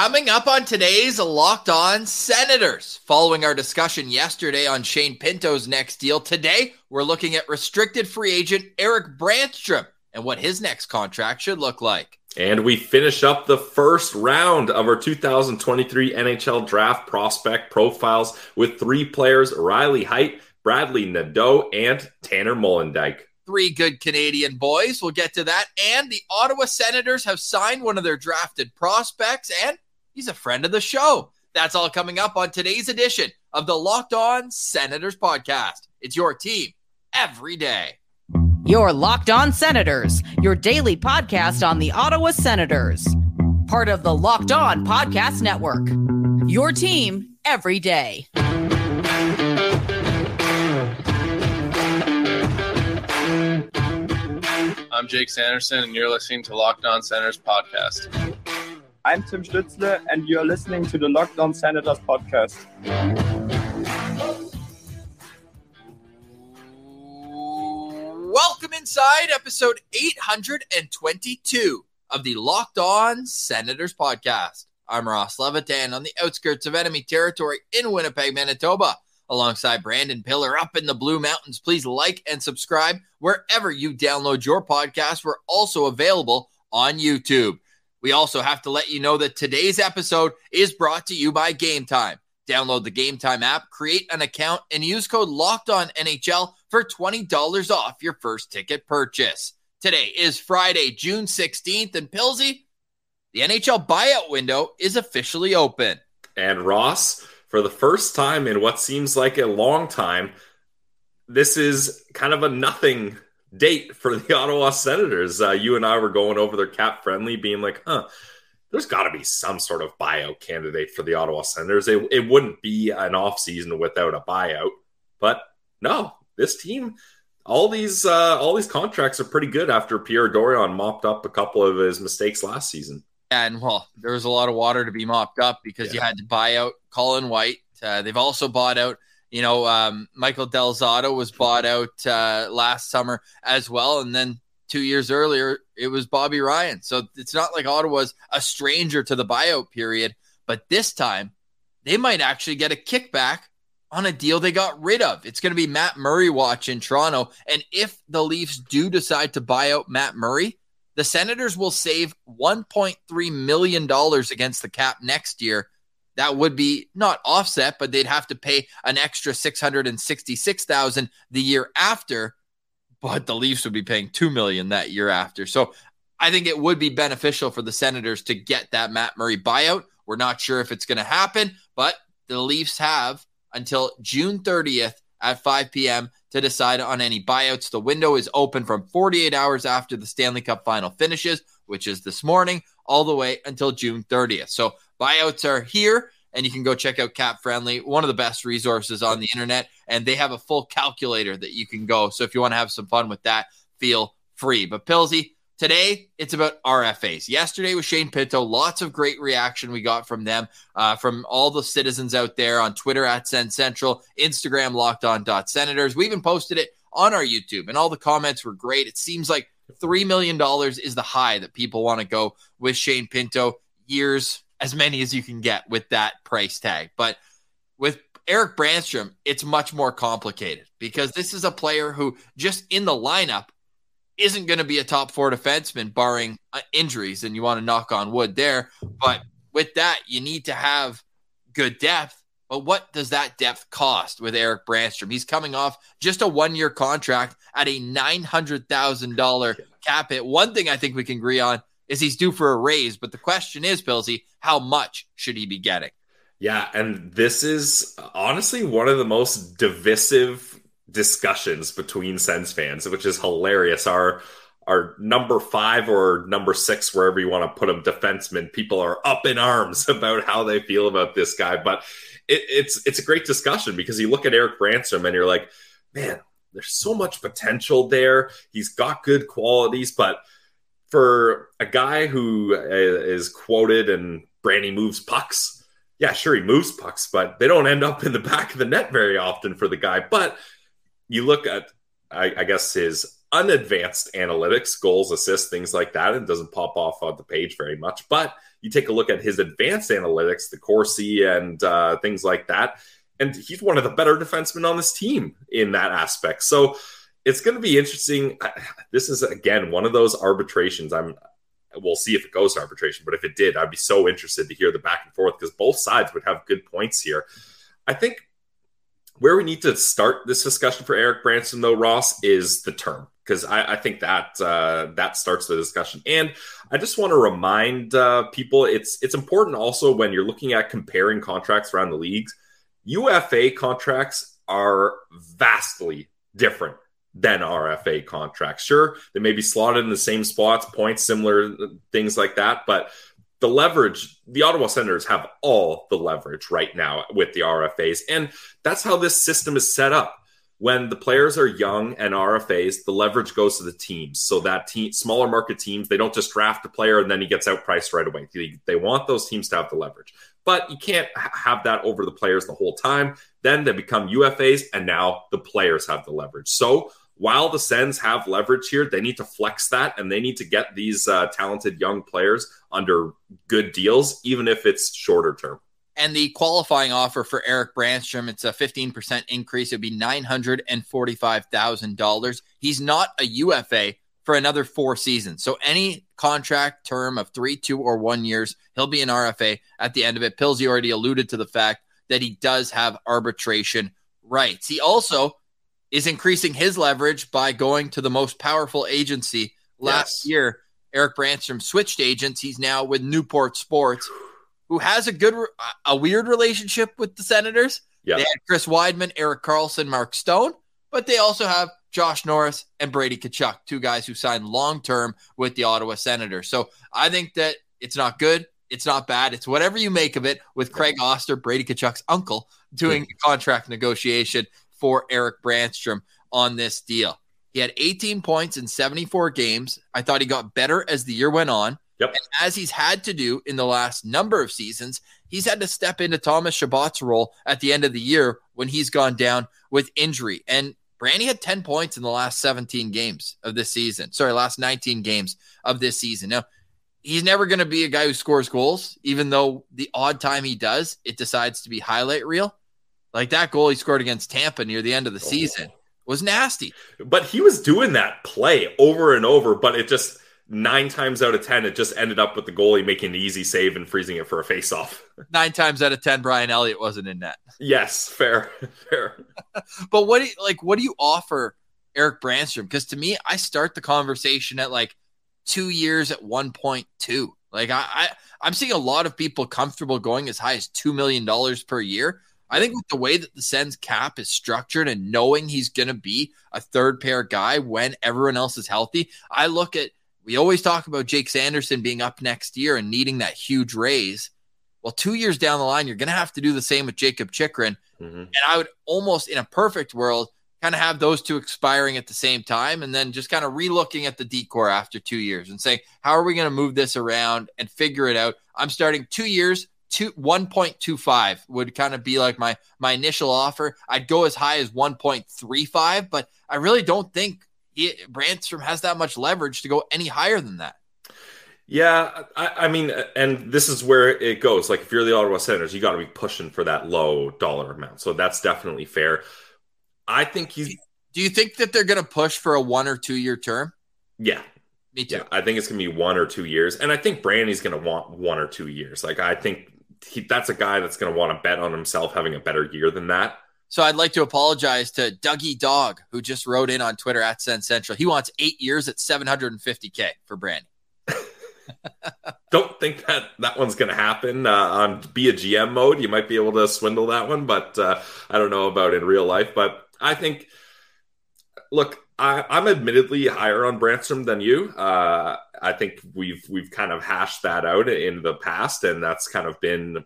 Coming up on today's Locked On Senators, following our discussion yesterday on Shane Pinto's next deal, today we're looking at restricted free agent Erik Brannstrom and what his next contract should look like. And we finish up the first round of our 2023 NHL Draft Prospect Profiles with three players, Riley Heidt, Bradly Nadeau, and Tanner Molendyk. Three good Canadian boys. We'll get to that. And the Ottawa Senators have signed one of their drafted prospects, and he's a friend of the show. That's all coming up on today's edition of the Locked On Senators podcast. It's your team every day. Your Locked On Senators, your daily podcast on the Ottawa Senators. Part of the Locked On Podcast Network. Your team every day. I'm Jake Sanderson, and you're listening to Locked On Senators podcast. I'm Tim Stützle, and you're listening to the Locked On Senators podcast. Welcome inside episode 822 of the Locked On Senators podcast. I'm Ross Levitan on the outskirts of enemy territory in Winnipeg, Manitoba. Alongside Brandon Pillar up in the Blue Mountains. Please like and subscribe wherever you download your podcast. We're also available on YouTube. We also have to let you know that today's episode is brought to you by Game Time. Download the Game Time app, create an account, and use code LOCKEDONNHL for $20 off your first ticket purchase. Today is Friday, June 16th, and Pillsy, the NHL buyout window is officially open. And Ross, for the first time in what seems like a long time, this is kind of a nothing date for the Ottawa Senators. You and I were going over their cap friendly, being like, there's got to be some sort of buyout candidate for the Ottawa Senators. It wouldn't be an offseason without a buyout. But no, this team, all these contracts are pretty good after Pierre Dorion mopped up a couple of his mistakes last season. And, well, there was a lot of water to be mopped up because You had to buy out Colin White. They've also bought out, Michael Del Zotto was bought out last summer as well. And then 2 years earlier, it was Bobby Ryan. So it's not like Ottawa's a stranger to the buyout period. But this time, they might actually get a kickback on a deal they got rid of. It's going to be Matt Murray watch in Toronto. And if the Leafs do decide to buy out Matt Murray, the Senators will save $1.3 million against the cap next year. That would be not offset, but they'd have to pay an extra $666,000 the year after, but the Leafs would be paying $2 million that year after. So I think it would be beneficial for the Senators to get that Matt Murray buyout. We're not sure if it's going to happen, but the Leafs have until June 30th at 5 p.m. to decide on any buyouts. The window is open from 48 hours after the Stanley Cup final finishes, which is this morning, all the way until June 30th. So buyouts are here, and you can go check out Cap Friendly, one of the best resources on the internet, and they have a full calculator that you can go. So if you want to have some fun with that, feel free. But Pillsy, today, it's about RFAs. Yesterday with Shane Pinto, lots of great reaction we got from them, from all the citizens out there on Twitter at Sen Central, Instagram, LockedOn.Senators. We even posted it on our YouTube, and all the comments were great. It seems like $3 million is the high that people want to go with Shane Pinto. Years, as many as you can get with that price tag. But with Erik Brannstrom, it's much more complicated because this is a player who just in the lineup isn't going to be a top four defenseman barring injuries, and you want to knock on wood there. But with that, you need to have good depth. But what does that depth cost with Erik Brannstrom? He's coming off just a one-year contract at a $900,000 cap hit. One thing I think we can agree on is he's due for a raise, but the question is, Pillsy, how much should he be getting? Yeah, and this is honestly one of the most divisive discussions between Sens fans, which is hilarious. Our number five or number six, wherever you want to put them, defensemen, people are up in arms about how they feel about this guy. But it's a great discussion because you look at Erik Brannstrom and you're like, man, there's so much potential there. He's got good qualities, but for a guy who is quoted and Brandy moves pucks. Yeah, sure, he moves pucks, but they don't end up in the back of the net very often for the guy. But you look at, I guess, his unadvanced analytics, goals, assists, things like that, and doesn't pop off on the page very much. But You take a look at his advanced analytics, the Corsi and things like that, and he's one of the better defensemen on this team in that aspect. So it's going to be interesting. This is, again, one of those arbitrations. We'll see if it goes to arbitration, but if it did, I'd be so interested to hear the back and forth because both sides would have good points here. I think where we need to start this discussion for Erik Brannstrom, though, Ross, is the term, because I think that that starts the discussion. And I just want to remind people, it's important also when you're looking at comparing contracts around the leagues, UFA contracts are vastly different than RFA contracts. Sure, they may be slotted in the same spots, points similar, things like that, but the leverage, the Ottawa Senators have all the leverage right now with the RFAs, and that's how this system is set up. When the players are young and RFAs, the leverage goes to the teams. So that smaller market teams, they don't just draft a player and then he gets outpriced right away. They want those teams to have the leverage. But you can't have that over the players the whole time. Then they become UFAs, and now the players have the leverage. So while the Sens have leverage here, they need to flex that, and they need to get these talented young players under good deals, even if it's shorter term. And the qualifying offer for Erik Brannstrom, it's a 15% increase. It would be $945,000. He's not a UFA for another 4 seasons. So any contract term of 3, 2, or 1 years, he'll be an RFA at the end of it. Pillsy already alluded to the fact that he does have arbitration rights. He also is increasing his leverage by going to the most powerful agency. Last year, Erik Brannstrom switched agents. He's now with Newport Sports, who has a weird relationship with the Senators. Yeah. They had Chris Weidman, Eric Carlson, Mark Stone, but they also have Josh Norris and Brady Tkachuk, 2 guys who signed long-term with the Ottawa Senators. So I think that it's not good. It's not bad. It's whatever you make of it, with Craig Oster, Brady Tkachuk's uncle, doing the contract negotiation for Erik Brannstrom on this deal. He had 18 points in 74 games. I thought he got better as the year went on. Yep. And as he's had to do in the last number of seasons, he's had to step into Thomas Chabot's role at the end of the year when he's gone down with injury. And Brandy had 10 points in the last 17 games of this season. Sorry, last 19 games of this season. Now, he's never going to be a guy who scores goals, even though the odd time he does, it decides to be highlight reel. Like that goal he scored against Tampa near the end of the season was nasty. But he was doing that play over and over, but it just... 9 times out of 10, it just ended up with the goalie making the easy save and freezing it for a face-off. 9 times out of 10, Brian Elliott wasn't in net. Yes, fair. But what do you offer Erik Brannstrom? Because to me, I start the conversation at 2 years at 1.2. I'm seeing a lot of people comfortable going as high as $2 million per year. I think with the way that the Sens cap is structured and knowing he's going to be a third-pair guy when everyone else is healthy, I look at... We always talk about Jake Sanderson being up next year and needing that huge raise. Well, 2 years down the line, you're going to have to do the same with Jacob Chikrin. Mm-hmm. And I would almost, in a perfect world, kind of have those two expiring at the same time and then just kind of relooking at the decor after 2 years and saying, how are we going to move this around and figure it out? I'm starting 2 years, 1.25 would kind of be my initial offer. I'd go as high as 1.35, but I really don't think Brannstrom has that much leverage to go any higher than that. Yeah, I mean, and this is where it goes. If you're the Ottawa Senators, you got to be pushing for that low dollar amount. So that's definitely fair. I think he's... Do you think that they're going to push for a 1 or 2 year term? Yeah. Me too. Yeah, I think it's going to be 1 or 2 years. And I think Brandy's going to want 1 or 2 years. I think that's a guy that's going to want to bet on himself having a better year than that. So I'd like to apologize to Dougie Dog, who just wrote in on Twitter at Sen Central. He wants 8 years at $750K for Brandy. Don't think that one's going to happen on Be a GM mode. You might be able to swindle that one, but I don't know about in real life. But I think, look, I'm admittedly higher on Brannstrom than you. I think we've kind of hashed that out in the past, and that's kind of been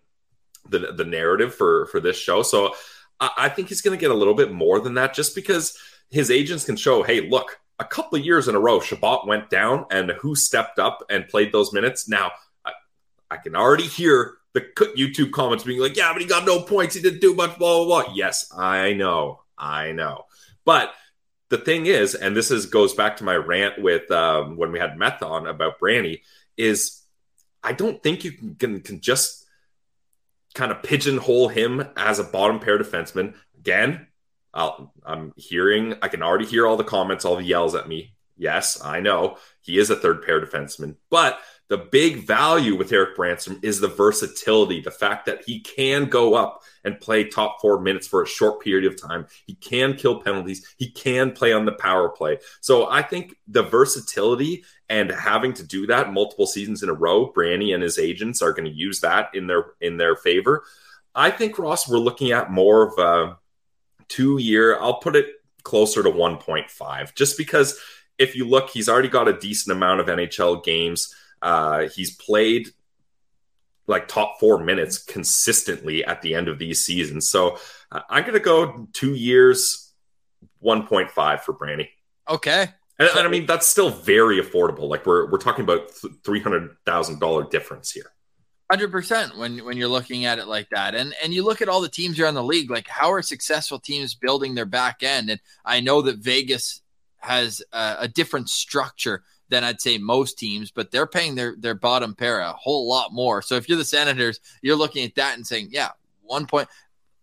the narrative for this show. So I think he's going to get a little bit more than that just because his agents can show, hey, look, a couple of years in a row, Chabot went down and who stepped up and played those minutes. Now, I can already hear the YouTube comments being like, yeah, but he got no points. He didn't do much, blah, blah, blah. Yes, I know. But the thing is, and this goes back to my rant with when we had Meth on about Brandy, is I don't think you can just kind of pigeonhole him as a bottom pair defenseman. Again, I can already hear all the comments, all the yells at me. Yes, I know he is a third pair defenseman, but the big value with Erik Brannstrom is the versatility, the fact that he can go up and play top 4 minutes for a short period of time. He can kill penalties. He can play on the power play. So I think the versatility and having to do that multiple seasons in a row, Branny and his agents are going to use that in their favor. I think, Ross, we're looking at more of a 2 year, I'll put it closer to 1.5, just because if you look, he's already got a decent amount of NHL games. He's played like top 4 minutes consistently at the end of these seasons. So I'm going to go 2 years, 1.5 for Branny. Okay. And I mean, that's still very affordable. Like we're talking about $300,000 difference here. 100% when you're looking at it like that. And you look at all the teams around the league, like how are successful teams building their back end? And I know that Vegas has a different structure than I'd say most teams, but they're paying their bottom pair a whole lot more. So if you're the Senators, you're looking at that and saying, yeah, 1 point.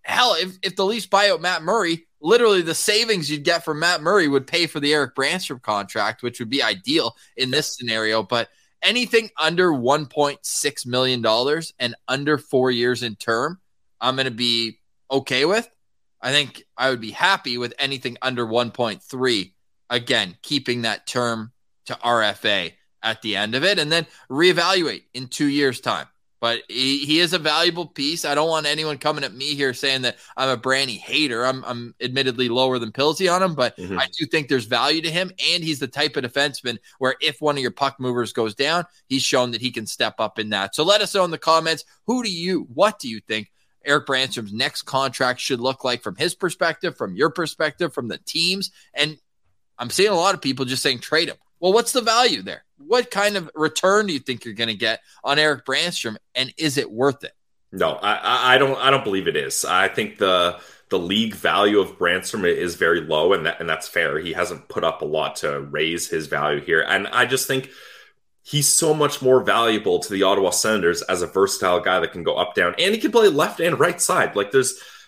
Hell, if the Leafs buy out Matt Murray, literally the savings you'd get from Matt Murray would pay for the Erik Brannstrom contract, which would be ideal in this scenario. But anything under $1.6 million and under 4 years in term, I'm going to be okay with. I think I would be happy with anything under 1.3. Again, keeping that term to RFA at the end of it and then reevaluate in 2 years' time. But he is a valuable piece. I don't want anyone coming at me here saying that I'm a Branny hater. I'm admittedly lower than Pilsy on him, but I do think there's value to him, and he's the type of defenseman where if one of your puck movers goes down, he's shown that he can step up in that. So let us know in the comments, what do you think Erik Brannstrom's next contract should look like from his perspective, from your perspective, from the teams? And I'm seeing a lot of people just saying trade him. Well, what's the value there? What kind of return do you think you're going to get on Erik Brannstrom, and is it worth it? No, I don't believe it is. I think the league value of Brannstrom is very low, and that's fair. He hasn't put up a lot to raise his value here, and I just think he's so much more valuable to the Ottawa Senators as a versatile guy that can go up, down, and he can play left and right side. Like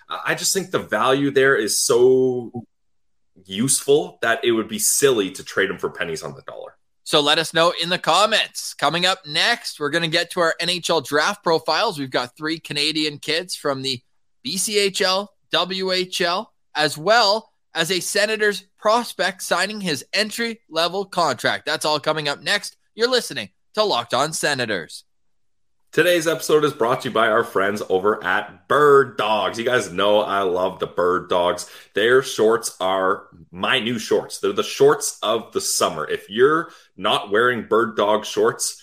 I just think the value there is so useful that it would be silly to trade him for pennies on the dollar. So let us know in the comments. Coming up next, we're going to get to our NHL draft profiles. We've got three Canadian kids from the BCHL, WHL, as well as a Senators prospect signing his entry-level contract. That's all coming up next. You're listening to Locked On Senators. Today's episode is brought to you by our friends over at Bird Dogs. You guys know I love the Bird Dogs. Their shorts are my new shorts. They're the shorts of the summer. If you're not wearing Bird Dog shorts,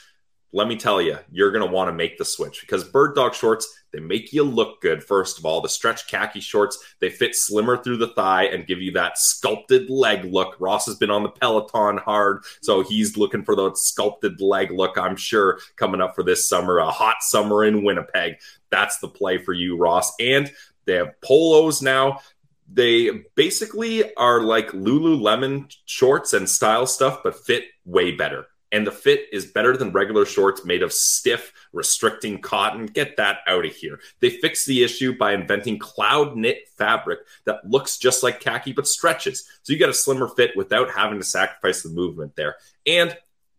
let me tell you, you're going to want to make the switch, because Bird Dog shorts, they make you look good. First of all, the stretch khaki shorts, they fit slimmer through the thigh and give you that sculpted leg look. Ross has been on the Peloton hard, so he's looking for that sculpted leg look, I'm sure, coming up for this summer, a hot summer in Winnipeg. That's the play for you, Ross. And they have polos now. They basically are like Lululemon shorts and style stuff, but fit way better. And the fit is better than regular shorts made of stiff, restricting cotton. Get that out of here. They fix the issue by inventing cloud knit fabric that looks just like khaki but stretches, so you get a slimmer fit without having to sacrifice the movement there. And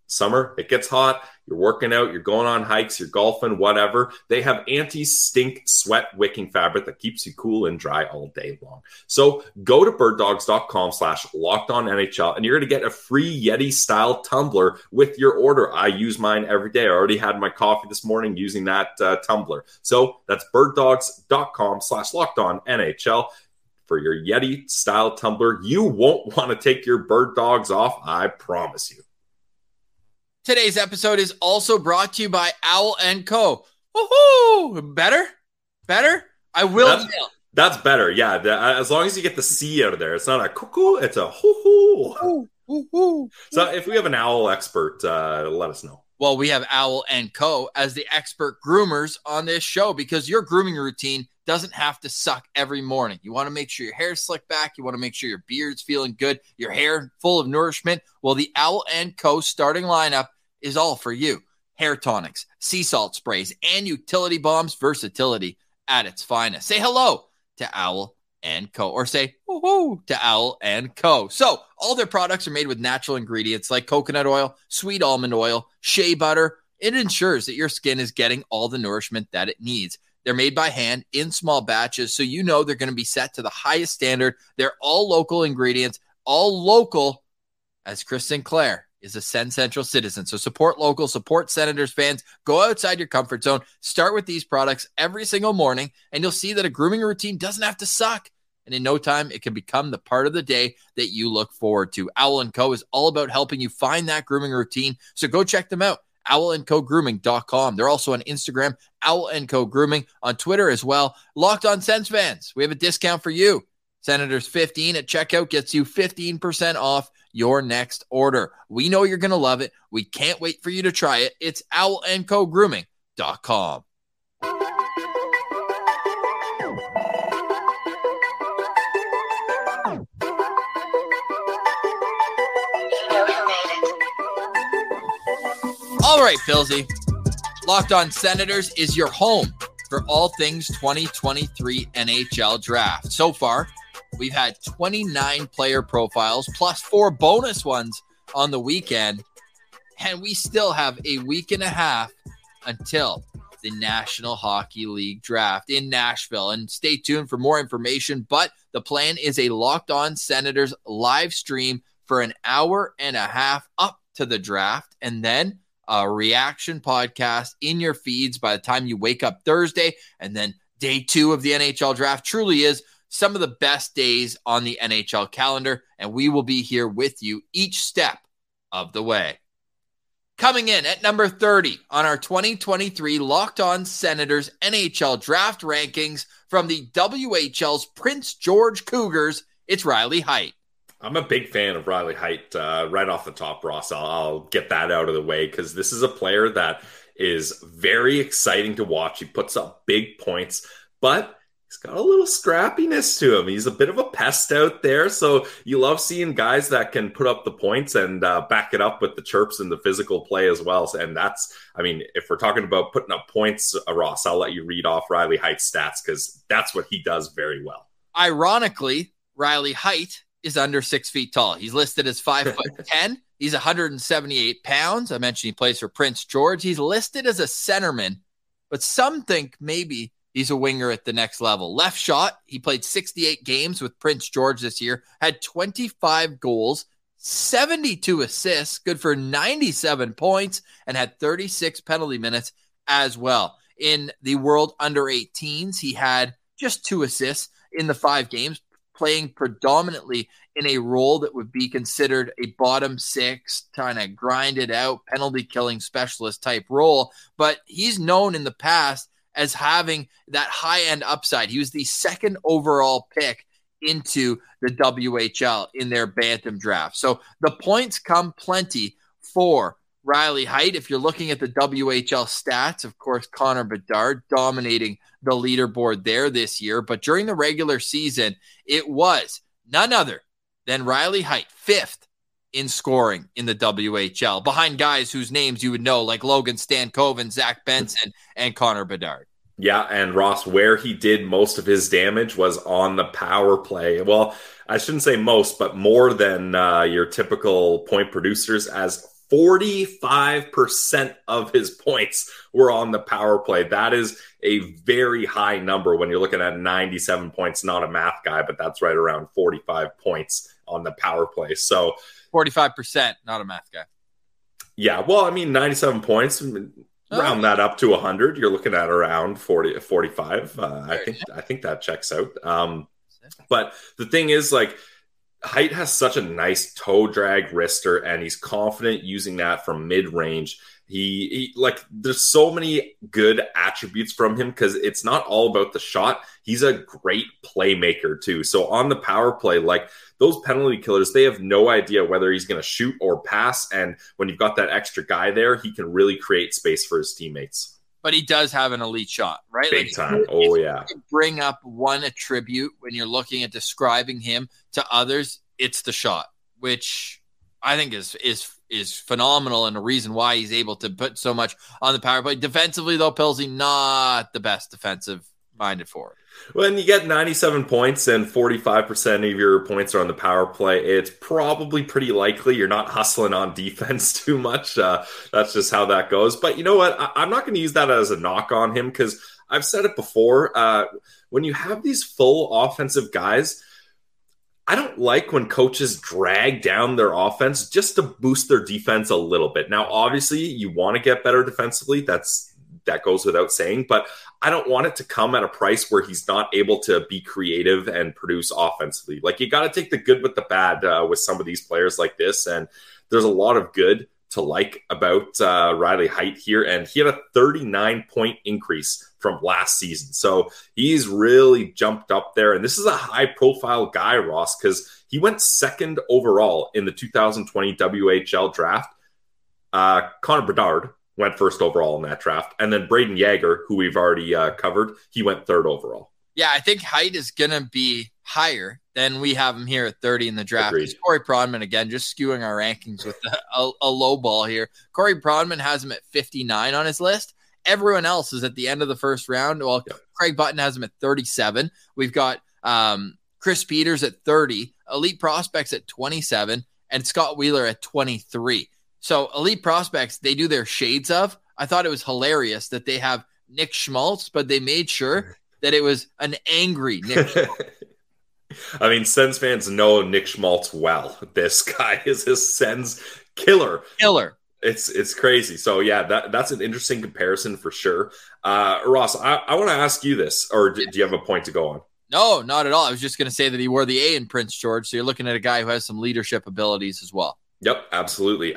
summer, it gets hot. You're working out, you're going on hikes, you're golfing, whatever. They have anti-stink sweat wicking fabric that keeps you cool and dry all day long. So go to birddogs.com/LockedOnNHL and you're going to get a free Yeti-style tumbler with your order. I use mine every day. I already had my coffee this morning using that tumbler. So that's birddogs.com/LockedOnNHL. For your Yeti-style tumbler, you won't want to take your Bird Dogs off, I promise you. Today's episode is also brought to you by Owl & Co. Woohoo! Better? I will. That's better, yeah. As long as you get the C out of there. It's not a cuckoo, it's a hoo-hoo. So if we have an owl expert, let us know. Well, we have Owl & Co. as the expert groomers on this show, because your grooming routine doesn't have to suck every morning. You want to make sure your hair's slicked back. You want to make sure your beard's feeling good, your hair full of nourishment. Well, the Owl & Co. starting lineup is all for you. hair tonics, sea salt sprays, and utility bombs. Versatility at its finest. Say hello to Owl & Co. Or say woohoo to Owl & Co. So all their products are made with natural ingredients like coconut oil, sweet almond oil, shea butter. It ensures that your skin is getting all the nourishment that it needs. They're made by hand in small batches, so you know they're going to be set to the highest standard. They're all local ingredients, all local, as Chris Sinclair is a Sen Central citizen. So support local, support Senators fans. Go outside your comfort zone. Start with these products every single morning, and you'll see that a grooming routine doesn't have to suck. And in no time, it can become the part of the day that you look forward to. Owl & Co. is all about helping you find that grooming routine, so go check them out. owlandcogrooming.com. They're also on Instagram, owlandcogrooming, on Twitter as well. Locked On Sens fans, we have a discount for you. Senators 15 at checkout gets you 15% off your next order. We know you're going to love it. We can't wait for you to try it. It's owlandcogrooming.com. All right, Pilsy. Locked On Senators is your home for all things 2023 NHL Draft. So far, we've had 29 player profiles plus 4 bonus ones on the weekend, and we still have a week and a half until the National Hockey League Draft in Nashville. And stay tuned for more information, but the plan is a Locked On Senators live stream for an hour and a half up to the draft, and then a reaction podcast in your feeds by the time you wake up Thursday. And then day 2 of the NHL draft truly is some of the best days on the NHL calendar, and we will be here with you each step of the way. Coming in at number 30 on our 2023 Locked On Senators NHL draft rankings from the WHL's Prince George Cougars, it's Riley Heidt. I'm a big fan of Riley Heidt right off the top, Ross. I'll get that out of the way because this is a player that is very exciting to watch. He puts up big points, but he's got a little scrappiness to him. He's a bit of a pest out there, so you love seeing guys that can put up the points and back it up with the chirps and the physical play as well. And that's, I mean, if we're talking about putting up points, Ross, I'll let you read off Riley Heidt's stats because that's what he does very well. Ironically, Riley Heidt is under 6 feet tall. He's listed as 5'10". He's 178 pounds. I mentioned he plays for Prince George. He's listed as a centerman, but some think maybe he's a winger at the next level. Left shot, he played 68 games with Prince George this year, had 25 goals, 72 assists, good for 97 points, and had 36 penalty minutes as well. In the World Under-18s, he had just 2 assists in the 5 games, playing predominantly in a role that would be considered a bottom 6, kind of grinded out, penalty-killing specialist type role. But he's known in the past as having that high-end upside. He was the 2nd overall pick into the WHL in their Bantam draft. So the points come plenty for Riley Heidt. If you're looking at the WHL stats, of course, Connor Bedard dominating the leaderboard there this year. But during the regular season, it was none other than Riley Heidt, 5th in scoring in the WHL, behind guys whose names you would know, like Logan Stankoven, Zach Benson, and Connor Bedard. Yeah, and Ross, where he did most of his damage was on the power play. Well, I shouldn't say most, but more than your typical point producers, as 45% of his points were on the power play. That is a very high number when you're looking at 97 points. Not a math guy, but that's right around 45 points on the power play. So 45%, not a math guy. Yeah, well, I mean, 97 points, round that up to 100. You're looking at around 40, 45. I think that checks out. But the thing is, like, Heidt has such a nice toe drag wrister, and he's confident using that from mid-range. He like, there's so many good attributes from him because it's not all about the shot. He's a great playmaker too. So on the power play, like, those penalty killers, they have no idea whether he's going to shoot or pass. And when you've got that extra guy there, he can really create space for his teammates. But he does have an elite shot, right? Big like, time. Oh, yeah. Bring up one attribute when you're looking at describing him to others, it's the shot, which I think is phenomenal and a reason why he's able to put so much on the power play. Defensively, though, Pilsy, not the best defensive-minded forward. When you get 97 points and 45% of your points are on the power play, it's probably pretty likely you're not hustling on defense too much. That's just how that goes. But you know what? I'm not going to use that as a knock on him because I've said it before. When you have these full offensive guys, I don't like when coaches drag down their offense just to boost their defense a little bit. Now, obviously, you want to get better defensively. That goes without saying. But I don't want it to come at a price where he's not able to be creative and produce offensively. Like, you got to take the good with the bad with some of these players like this. And there's a lot of good to like about Riley Heidt here. And he had a 39-point increase from last season. So he's really jumped up there. And this is a high-profile guy, Ross, because he went second overall in the 2020 WHL draft. Connor Bedard went first overall in that draft. And then Braden Yager, who we've already covered, he went third overall. Yeah, I think Heidt is going to be higher than we have him here at 30 in the draft. Corey Pronman, again, just skewing our rankings with a low ball here. Corey Pronman has him at 59 on his list. Everyone else is at the end of the first round. Well, yeah. Craig Button has him at 37. We've got Chris Peters at 30, Elite Prospects at 27, and Scott Wheeler at 23. So Elite Prospects, they do their shades of. I thought it was hilarious that they have Nick Schmaltz, but they made sure that it was an angry Nick Schmaltz. I mean, Sens fans know Nick Schmaltz well. This guy is a Sens killer. It's crazy. So, yeah, that's an interesting comparison for sure. Ross, I want to ask you this, or do you have a point to go on? No, not at all. I was just going to say that he wore the A in Prince George, so you're looking at a guy who has some leadership abilities as well. Yep, absolutely.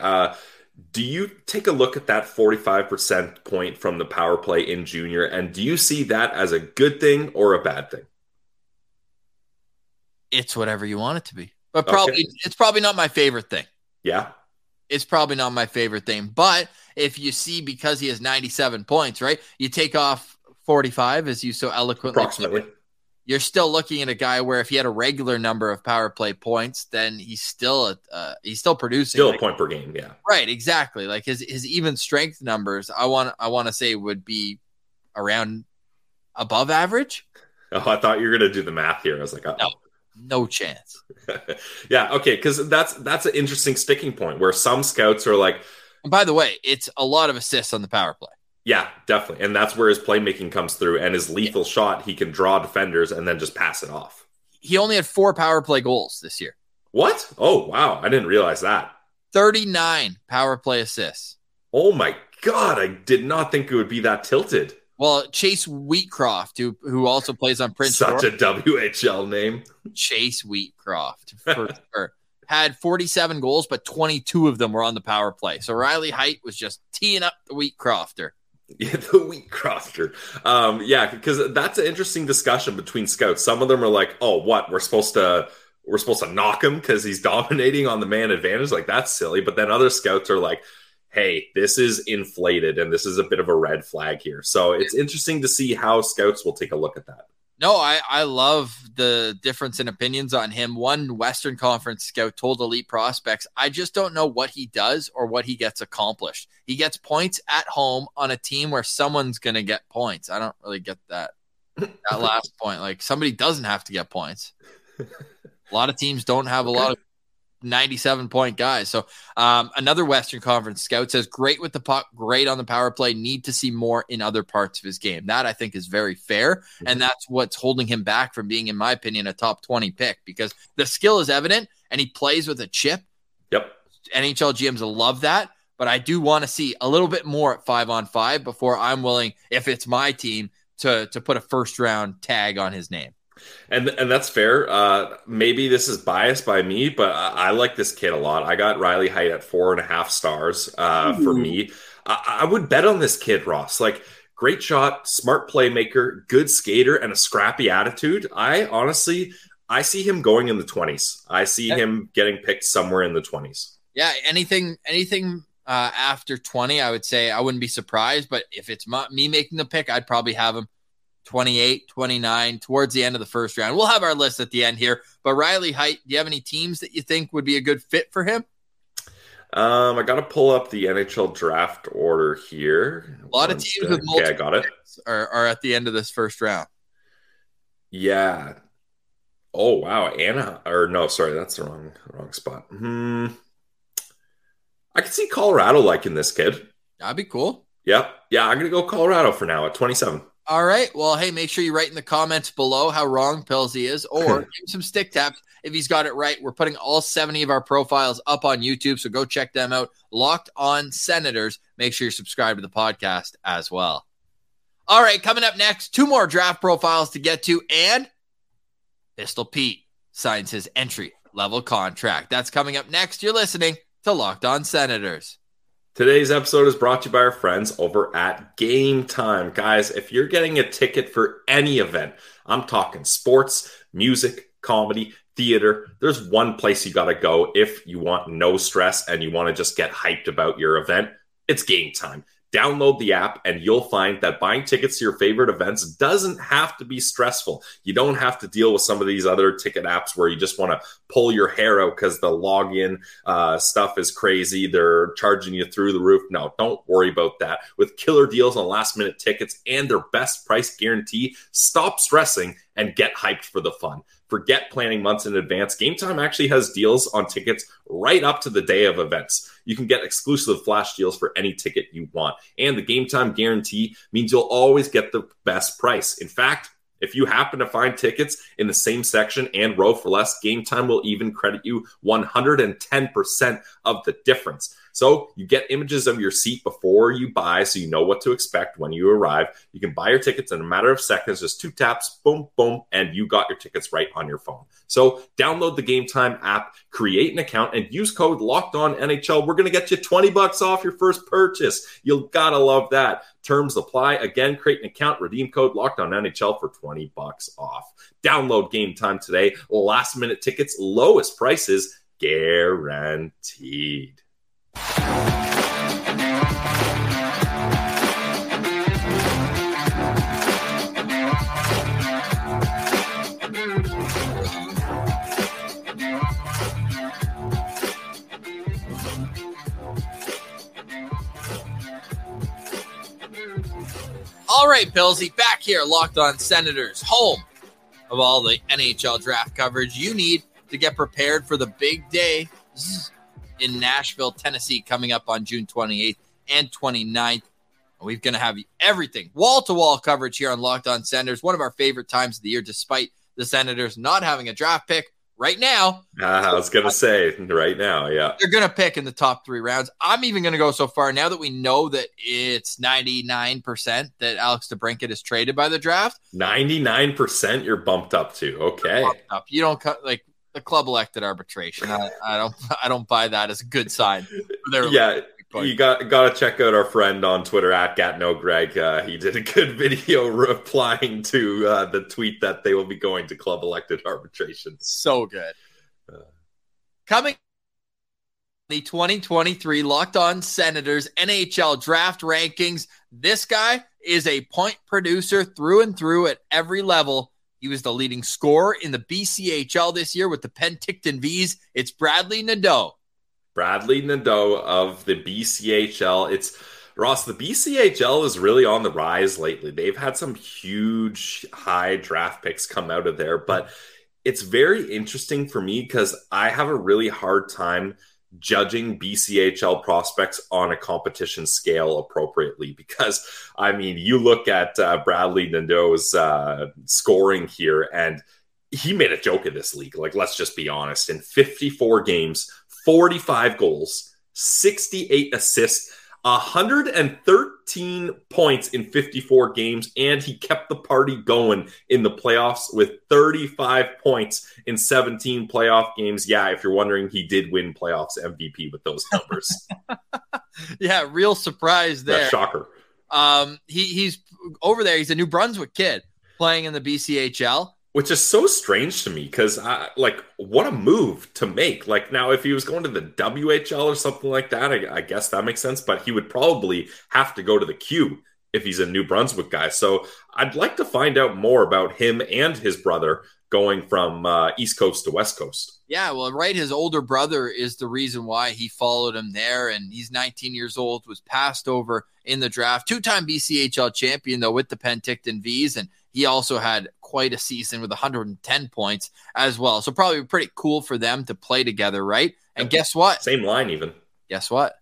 Do you take a look at that 45% point from the power play in junior, and do you see that as a good thing or a bad thing? It's whatever you want it to be, but It's probably not my favorite thing. Yeah. It's probably not my favorite thing, but if you see, because he has 97 points, right? You take off 45 as you so eloquently put, you're still looking at a guy where if he had a regular number of power play points, then he's still producing. Still a point per game. Yeah. Right. Exactly. Like his even strength numbers, I want to say would be around above average. Oh, I thought you were going to do the math here. I was like, No chance. Yeah, okay, because that's an interesting sticking point where some scouts are like... And by the way, it's a lot of assists on the power play. Yeah, definitely. And that's where his playmaking comes through, and his lethal shot, he can draw defenders and then just pass it off. He only had 4 power play goals this year. What? Oh, wow. I didn't realize that. 39 power play assists. Oh, my God. I did not think it would be that tilted. Well, Chase Wheatcroft, who also plays on Prince George. Such a WHL name. Chase Wheatcroft for sure. Had 47 goals, but 22 of them were on the power play. So Riley Heidt was just teeing up the Wheatcrofter. Yeah, the Wheatcrofter. Yeah, because that's an interesting discussion between scouts. Some of them are like, oh, what? We're supposed to knock him because he's dominating on the man advantage. Like, that's silly. But then other scouts are like, hey, this is inflated, and this is a bit of a red flag here. So it's interesting to see how scouts will take a look at that. No, I love the difference in opinions on him. One Western Conference scout told Elite Prospects, I just don't know what he does or what he gets accomplished. He gets points at home on a team where someone's going to get points. I don't really get that last point. Like, somebody doesn't have to get points. A lot of teams don't have a lot of 97-point guys. So another Western Conference scout says, great with the puck, great on the power play, need to see more in other parts of his game. That I think is very fair, and that's what's holding him back from being, in my opinion, a top 20 pick, because the skill is evident, and he plays with a chip. Yep. NHL GMs love that, but I do want to see a little bit more at 5-on-5 before I'm willing, if it's my team, to put a first-round tag on his name. And that's fair. Maybe this is biased by me, but I like this kid a lot. I got Riley Heidt at 4.5 stars for me. I would bet on this kid, Ross. Like, great shot, smart playmaker, good skater, and a scrappy attitude. I see him going in the 20s. I see him getting picked somewhere in the 20s. Yeah, anything after 20, I would say I wouldn't be surprised. But if it's me making the pick, I'd probably have him 28, 29, towards the end of the first round. We'll have our list at the end here. But Riley Heidt, do you have any teams that you think would be a good fit for him? I got to pull up the NHL draft order here. A lot of teams with multiple picks are at the end of this first round. Yeah. Oh, wow. That's the wrong spot. I could see Colorado liking this kid. That'd be cool. Yep. Yeah, I'm going to go Colorado for now at 27. All right. Well, hey, make sure you write in the comments below how wrong Pilsy is, or give him some stick taps if he's got it right. We're putting all 70 of our profiles up on YouTube, so go check them out. Locked On Senators. Make sure you're subscribed to the podcast as well. All right, coming up next, two more draft profiles to get to, and Pistol Pete signs his entry-level contract. That's coming up next. You're listening to Locked On Senators. Today's episode is brought to you by our friends over at Game Time. Guys, if you're getting a ticket for any event, I'm talking sports, music, comedy, theater, there's one place you got to go if you want no stress and you want to just get hyped about your event. It's Game Time. Download the app and you'll find that buying tickets to your favorite events doesn't have to be stressful. You don't have to deal with some of these other ticket apps where you just want to pull your hair out because the login stuff is crazy. They're charging you through the roof. No, don't worry about that. With killer deals on last-minute tickets and their best price guarantee, stop stressing and get hyped for the fun. Forget planning months in advance. Game Time actually has deals on tickets right up to the day of events. You can get exclusive flash deals for any ticket you want. And the Game Time guarantee means you'll always get the best price. In fact, if you happen to find tickets in the same section and row for less, Game Time will even credit you 110% of the difference. So you get images of your seat before you buy so you know what to expect when you arrive. You can buy your tickets in a matter of seconds, just two taps, boom, boom, and you got your tickets right on your phone. So download the Game Time app, create an account, and use code LOCKEDONNHL. We're going to get you $20 off your first purchase. You'll got to love that. Terms apply. Again, create an account, redeem code LOCKEDONNHL for $20 off. Download Game Time today. Last-minute tickets, lowest prices guaranteed. All right, Pilsy, back here, Locked On Senators, home of all the NHL draft coverage you need to get prepared for the big day in Nashville, Tennessee, coming up on June 28th and 29th. We're going to have everything, wall-to-wall coverage here on Locked On Senators, one of our favorite times of the year, despite the Senators not having a draft pick right now. Yeah. They're going to pick in the top three rounds. I'm even going to go so far now that we know that it's 99% that Alex DeBrincat is traded by the draft. 99% you're bumped up to. Okay. Up. You don't cut like... The club elected arbitration. I don't buy that as a good sign. Yeah, you got to check out our friend on Twitter at GatnoGreg. He did a good video replying to the tweet that they will be going to club elected arbitration. So good. Coming the 2023 Locked On Senators NHL draft rankings. This guy is a point producer through and through at every level. He was the leading scorer in the BCHL this year with the Penticton Vees. It's Bradly Nadeau. Bradly Nadeau of the BCHL. It's Ross, the BCHL is really on the rise lately. They've had some huge high draft picks come out of there, but it's very interesting for me because I have a really hard time judging BCHL prospects on a competition scale appropriately because, I mean, you look at Bradly Nadeau's scoring here, and he made a joke in this league. Like, let's just be honest. In 54 games, 45 goals, 68 assists, 113 points in 54 games, and he kept the party going in the playoffs with 35 points in 17 playoff games. Yeah, if you're wondering, he did win playoffs MVP with those numbers. Yeah, real surprise there. Yeah, shocker. He's over there. He's a New Brunswick kid playing in the BCHL. Which is so strange to me because, like, what a move to make. Like, now, if he was going to the WHL or something like that, I guess that makes sense. But he would probably have to go to the Q if he's a New Brunswick guy. So I'd like to find out more about him and his brother going from East Coast to West Coast. Yeah, well, right. His older brother is the reason why he followed him there. And he's 19 years old, was passed over in the draft. Two-time BCHL champion, though, with the Penticton Vees. And he also had quite a season with 110 points as well. So probably pretty cool for them to play together, right? And guess what? Same line even. Guess what?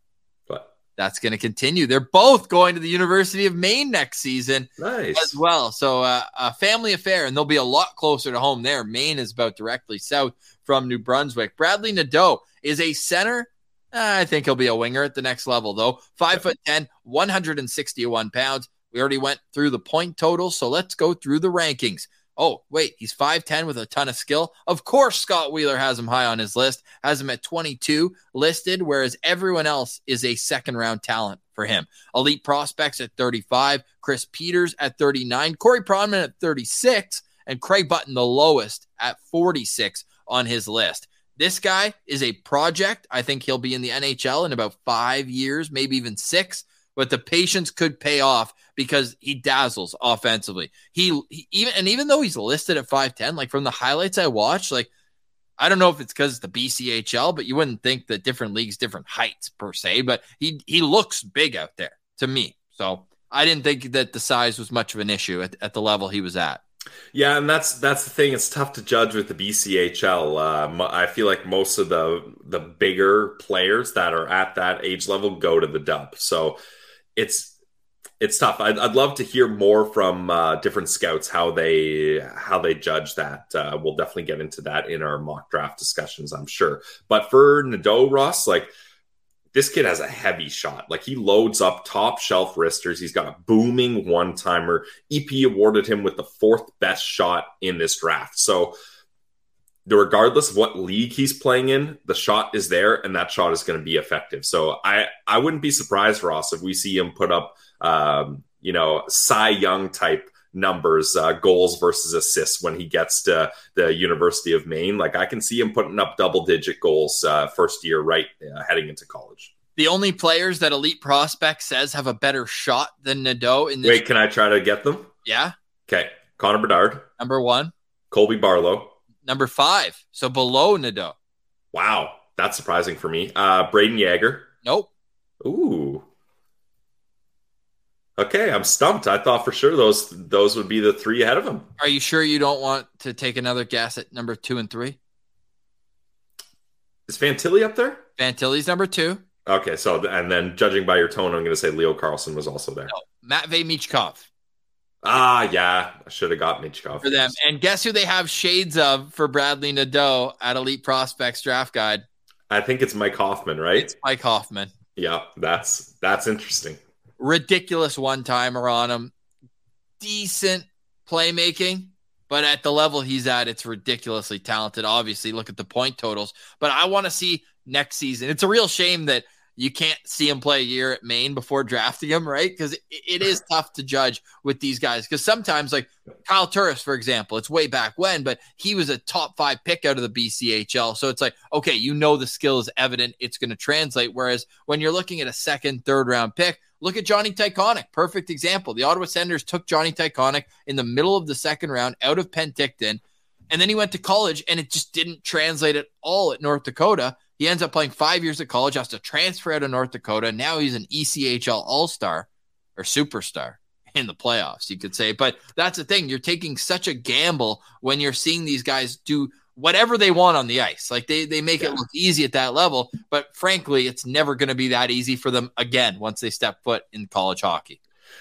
That's going to continue. They're both going to the University of Maine next season as well. So a family affair, and they'll be a lot closer to home there. Maine is about directly south from New Brunswick. Bradly Nadeau is a center. I think he'll be a winger at the next level, though. 5'10", 161 pounds. We already went through the point total, so let's go through the rankings. Oh, wait, he's 5'10", with a ton of skill. Of course, Scott Wheeler has him high on his list, has him at 22 listed, whereas everyone else is a second-round talent for him. Elite Prospects at 35, Chris Peters at 39, Corey Pronman at 36, and Craig Button, the lowest, at 46 on his list. This guy is a project. I think he'll be in the NHL in about 5 years, maybe even 6. But the patience could pay off because he dazzles offensively. Even though he's listed at 5'10", like from the highlights I watched, like I don't know if it's because it's the BCHL, but you wouldn't think that different leagues, different heights per se. But he looks big out there to me. So I didn't think that the size was much of an issue at the level he was at. Yeah, and that's the thing. It's tough to judge with the BCHL. I feel like most of the bigger players that are at that age level go to the dub. So it's tough. I'd love to hear more from different scouts, how they judge that. We'll definitely get into that in our mock draft discussions, I'm sure. But for Nadeau, Ross, like, this kid has a heavy shot. Like, he loads up top shelf wristers. He's got a booming one-timer. EP awarded him with the 4th best shot in this draft. So regardless of what league he's playing in, the shot is there, and that shot is going to be effective. So I wouldn't be surprised, Ross, if we see him put up, Cy Young type numbers, goals versus assists when he gets to the University of Maine. Like, I can see him putting up double-digit goals first year, right, heading into college. The only players that Elite Prospect says have a better shot than Nadeau in this. Wait, can I try to get them? Yeah. Okay. Connor Bedard. Number 1. Colby Barlow. Number 5. So below Nadeau. Wow. That's surprising for me. Braden Yager. Nope. Ooh. Okay, I'm stumped. I thought for sure those would be the 3 ahead of him. Are you sure you don't want to take another guess at number 2 and 3? Is Fantilli up there? Fantilli's number 2. Okay, so and then judging by your tone, I'm going to say Leo Carlson was also there. No, Matvei Michkov. Ah, yeah, I should have got Michkov for them. And guess who they have shades of for Bradly Nadeau at Elite Prospects Draft Guide? I think it's Mike Hoffman, right? It's Mike Hoffman. Yeah, that's interesting. Ridiculous one-timer on him. Decent playmaking, but at the level he's at, it's ridiculously talented. Obviously, look at the point totals. But I want to see next season. It's a real shame that you can't see him play a year at Maine before drafting him, right? Because it is tough to judge with these guys. Because sometimes, like Kyle Turris, for example, it's way back when, but he was a top 5 pick out of the BCHL. So it's like, okay, you know the skill is evident. It's going to translate. Whereas when you're looking at a 2nd, 3rd round pick, look at Johnny Tychonick, perfect example. The Ottawa Senators took Johnny Tychonick in the middle of the 2nd round out of Penticton, and then he went to college, and it just didn't translate at all at North Dakota. He ends up playing 5 years at college, has to transfer out of North Dakota. Now he's an ECHL all-star or superstar in the playoffs, you could say. But that's the thing. You're taking such a gamble when you're seeing these guys do whatever they want on the ice. Like they make it look easy at that level, but frankly, it's never going to be that easy for them again once they step foot in college hockey.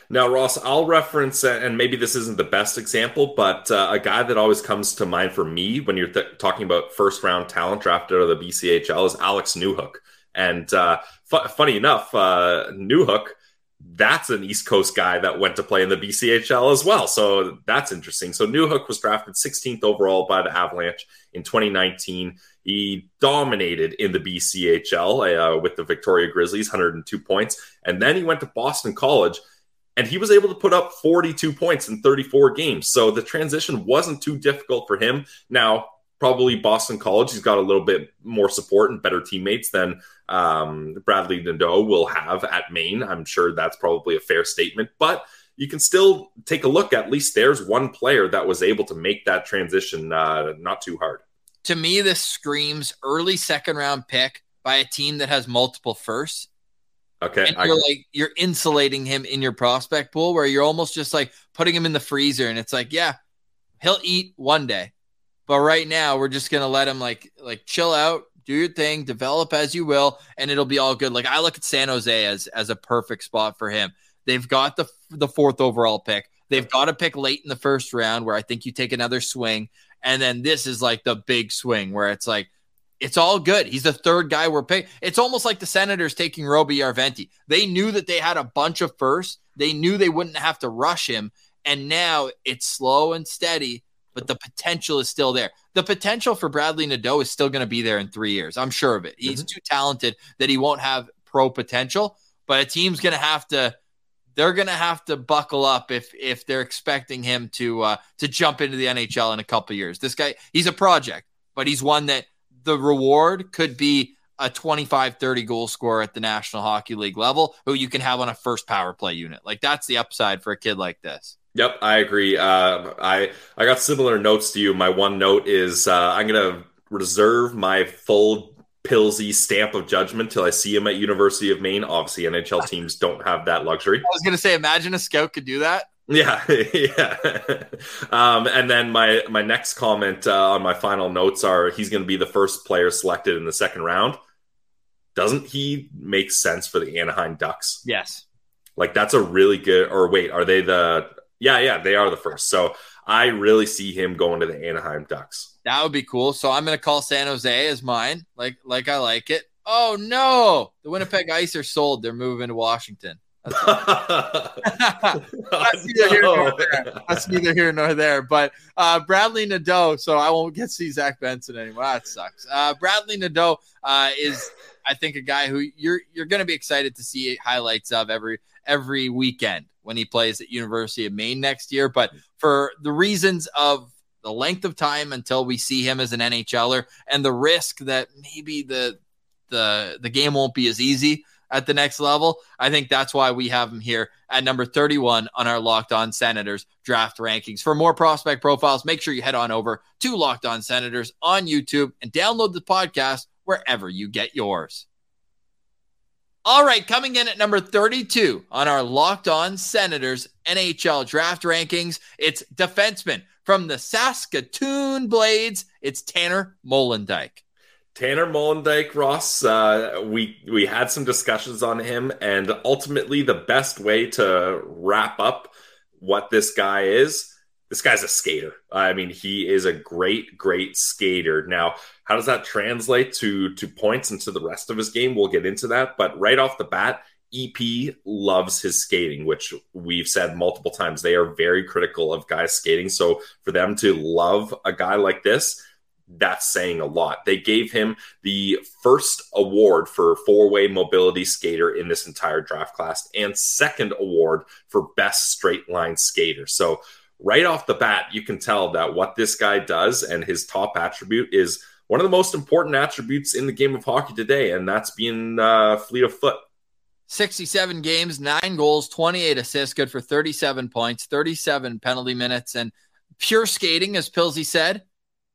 Now, Ross, I'll reference, and maybe this isn't the best example, but a guy that always comes to mind for me when you're talking about first-round talent drafted out of the BCHL is Alex Newhook. And funny enough, Newhook, that's an East Coast guy that went to play in the BCHL as well. So that's interesting. So Newhook was drafted 16th overall by the Avalanche in 2019. He dominated in the BCHL with the Victoria Grizzlies, 102 points. And then he went to Boston College, and he was able to put up 42 points in 34 games. So the transition wasn't too difficult for him. Now, probably Boston College, he's got a little bit more support and better teammates than Bradly Nadeau will have at Maine. I'm sure that's probably a fair statement. But you can still take a look. At least there's one player that was able to make that transition not too hard. To me, this screams early second round pick by a team that has multiple firsts. Okay. And you're insulating him in your prospect pool where you're almost just like putting him in the freezer, and it's like, yeah, he'll eat one day. But right now we're just going to let him like chill out, do your thing, develop as you will, and it'll be all good. Like, I look at San Jose as a perfect spot for him. They've got the fourth overall pick. They've got a pick late in the first round where I think you take another swing. And then this is like the big swing where it's like, it's all good. He's the third guy we're paying. It's almost like the Senators taking Roby Arventi. They knew that they had a bunch of firsts. They knew they wouldn't have to rush him. And now it's slow and steady, but the potential is still there. The potential for Bradly Nadeau is still going to be there in 3 years. I'm sure of it. He's too talented that he won't have pro potential, but a team's going to have to, they're going to have to buckle up if they're expecting him to jump into the NHL in a couple of years. This guy, he's a project, but he's one that the reward could be a 25-30 goal scorer at the National Hockey League level who you can have on a first power play unit. Like, that's the upside for a kid like this. Yep, I agree. I got similar notes to you. My one note is I'm going to reserve my full Pillsy stamp of judgment till I see him at University of Maine. Obviously, NHL teams don't have that luxury. I was going to say, imagine a scout could do that. Yeah, yeah. And then my next comment on my final notes are he's going to be the first player selected in the second round. Doesn't he make sense for the Anaheim Ducks? Yes. Like, that's a really good – or wait, are they the – Yeah, they are the first. So I really see him going to the Anaheim Ducks. That would be cool. So I'm going to call San Jose as mine. Like I like it. Oh, no. The Winnipeg Ice are sold. They're moving to Washington. That's neither here nor there. But Bradly Nadeau, so I won't get to see Zach Benson anymore. That sucks. Bradly Nadeau is, I think, a guy who you're going to be excited to see highlights of every weekend when he plays at University of Maine next year. But for the reasons of the length of time until we see him as an NHLer and the risk that maybe the game won't be as easy at the next level, I think that's why we have him here at number 31 on our Locked On Senators draft rankings. For more prospect profiles, make sure you head on over to Locked On Senators on YouTube and download the podcast wherever you get yours. All right, coming in at number 32 on our Locked On Senators NHL draft rankings, it's defenseman from the Saskatoon Blades. It's Tanner Molendyk. Tanner Molendyk, Ross, we had some discussions on him, and ultimately the best way to wrap up what this guy is, this guy's a skater. I mean, he is a great, great skater. Now, how does that translate to points and to the rest of his game? We'll get into that. But right off the bat, EP loves his skating, which we've said multiple times. They are very critical of guys skating. So for them to love a guy like this, that's saying a lot. They gave him the first award for four-way mobility skater in this entire draft class and second award for best straight-line skater. So right off the bat, you can tell that what this guy does and his top attribute is one of the most important attributes in the game of hockey today, and that's being fleet of foot. 67 games, 9 goals, 28 assists, good for 37 points, 37 penalty minutes, and pure skating, as Pilsy said.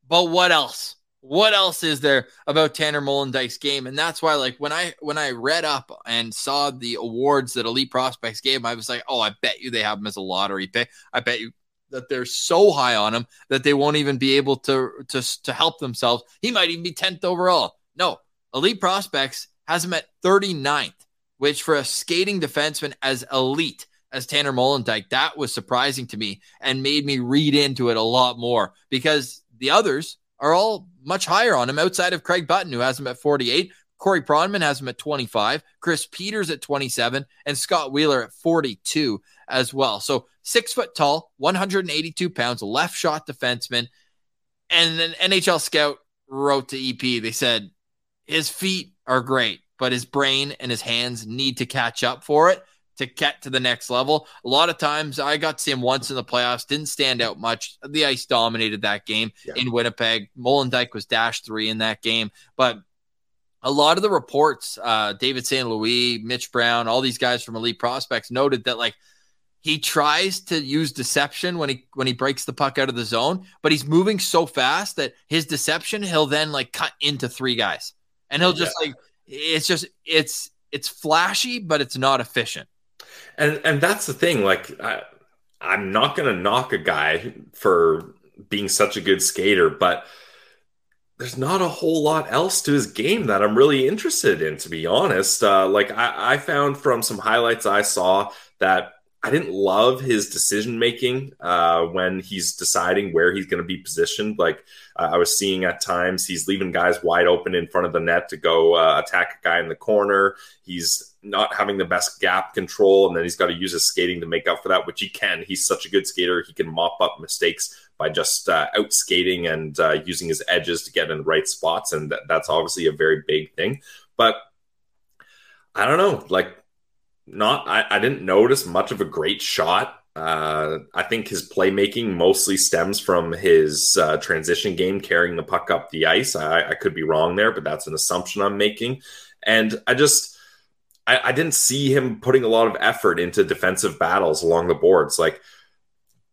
But what else? What else is there about Tanner Molendyk's game? And that's why, like, when I read up and saw the awards that Elite Prospects gave him, I was like, oh, I bet you they have him as a lottery pick. I bet you that they're so high on him that they won't even be able to help themselves. He might even be 10th overall. No, Elite Prospects has him at 39th, which for a skating defenseman as elite as Tanner Molendyk, that was surprising to me and made me read into it a lot more, because the others are all much higher on him outside of Craig Button, who has him at 48. Corey Pronman has him at 25. Chris Peters at 27. And Scott Wheeler at 42 as well. So 6 foot tall, 182 pounds, left shot defenseman. And an NHL scout wrote to EP. They said, his feet are great, but his brain and his hands need to catch up for it to get to the next level. A lot of times, I got to see him once in the playoffs, didn't stand out much. The Ice dominated that game in Winnipeg. Molendyk was -3 in that game. But a lot of the reports, David St. Louis, Mitch Brown, all these guys from Elite Prospects noted that, like, He tries to use deception when he breaks the puck out of the zone, but he's moving so fast that his deception, he'll then like cut into three guys, and he'll just like, it's just, it's flashy, but it's not efficient. And that's the thing. Like I'm not going to knock a guy for being such a good skater, but there's not a whole lot else to his game that I'm really interested in, to be honest. I found from some highlights I saw that I didn't love his decision-making when he's deciding where he's going to be positioned. Like I was seeing at times he's leaving guys wide open in front of the net to go attack a guy in the corner. He's not having the best gap control, and then he's got to use his skating to make up for that, which he can. He's such a good skater. He can mop up mistakes by just out skating and using his edges to get in the right spots, and that's obviously a very big thing. But I don't know, like, I didn't notice much of a great shot. I think his playmaking mostly stems from his transition game, carrying the puck up the ice. I could be wrong there, but that's an assumption I'm making. And I didn't see him putting a lot of effort into defensive battles along the boards. Like,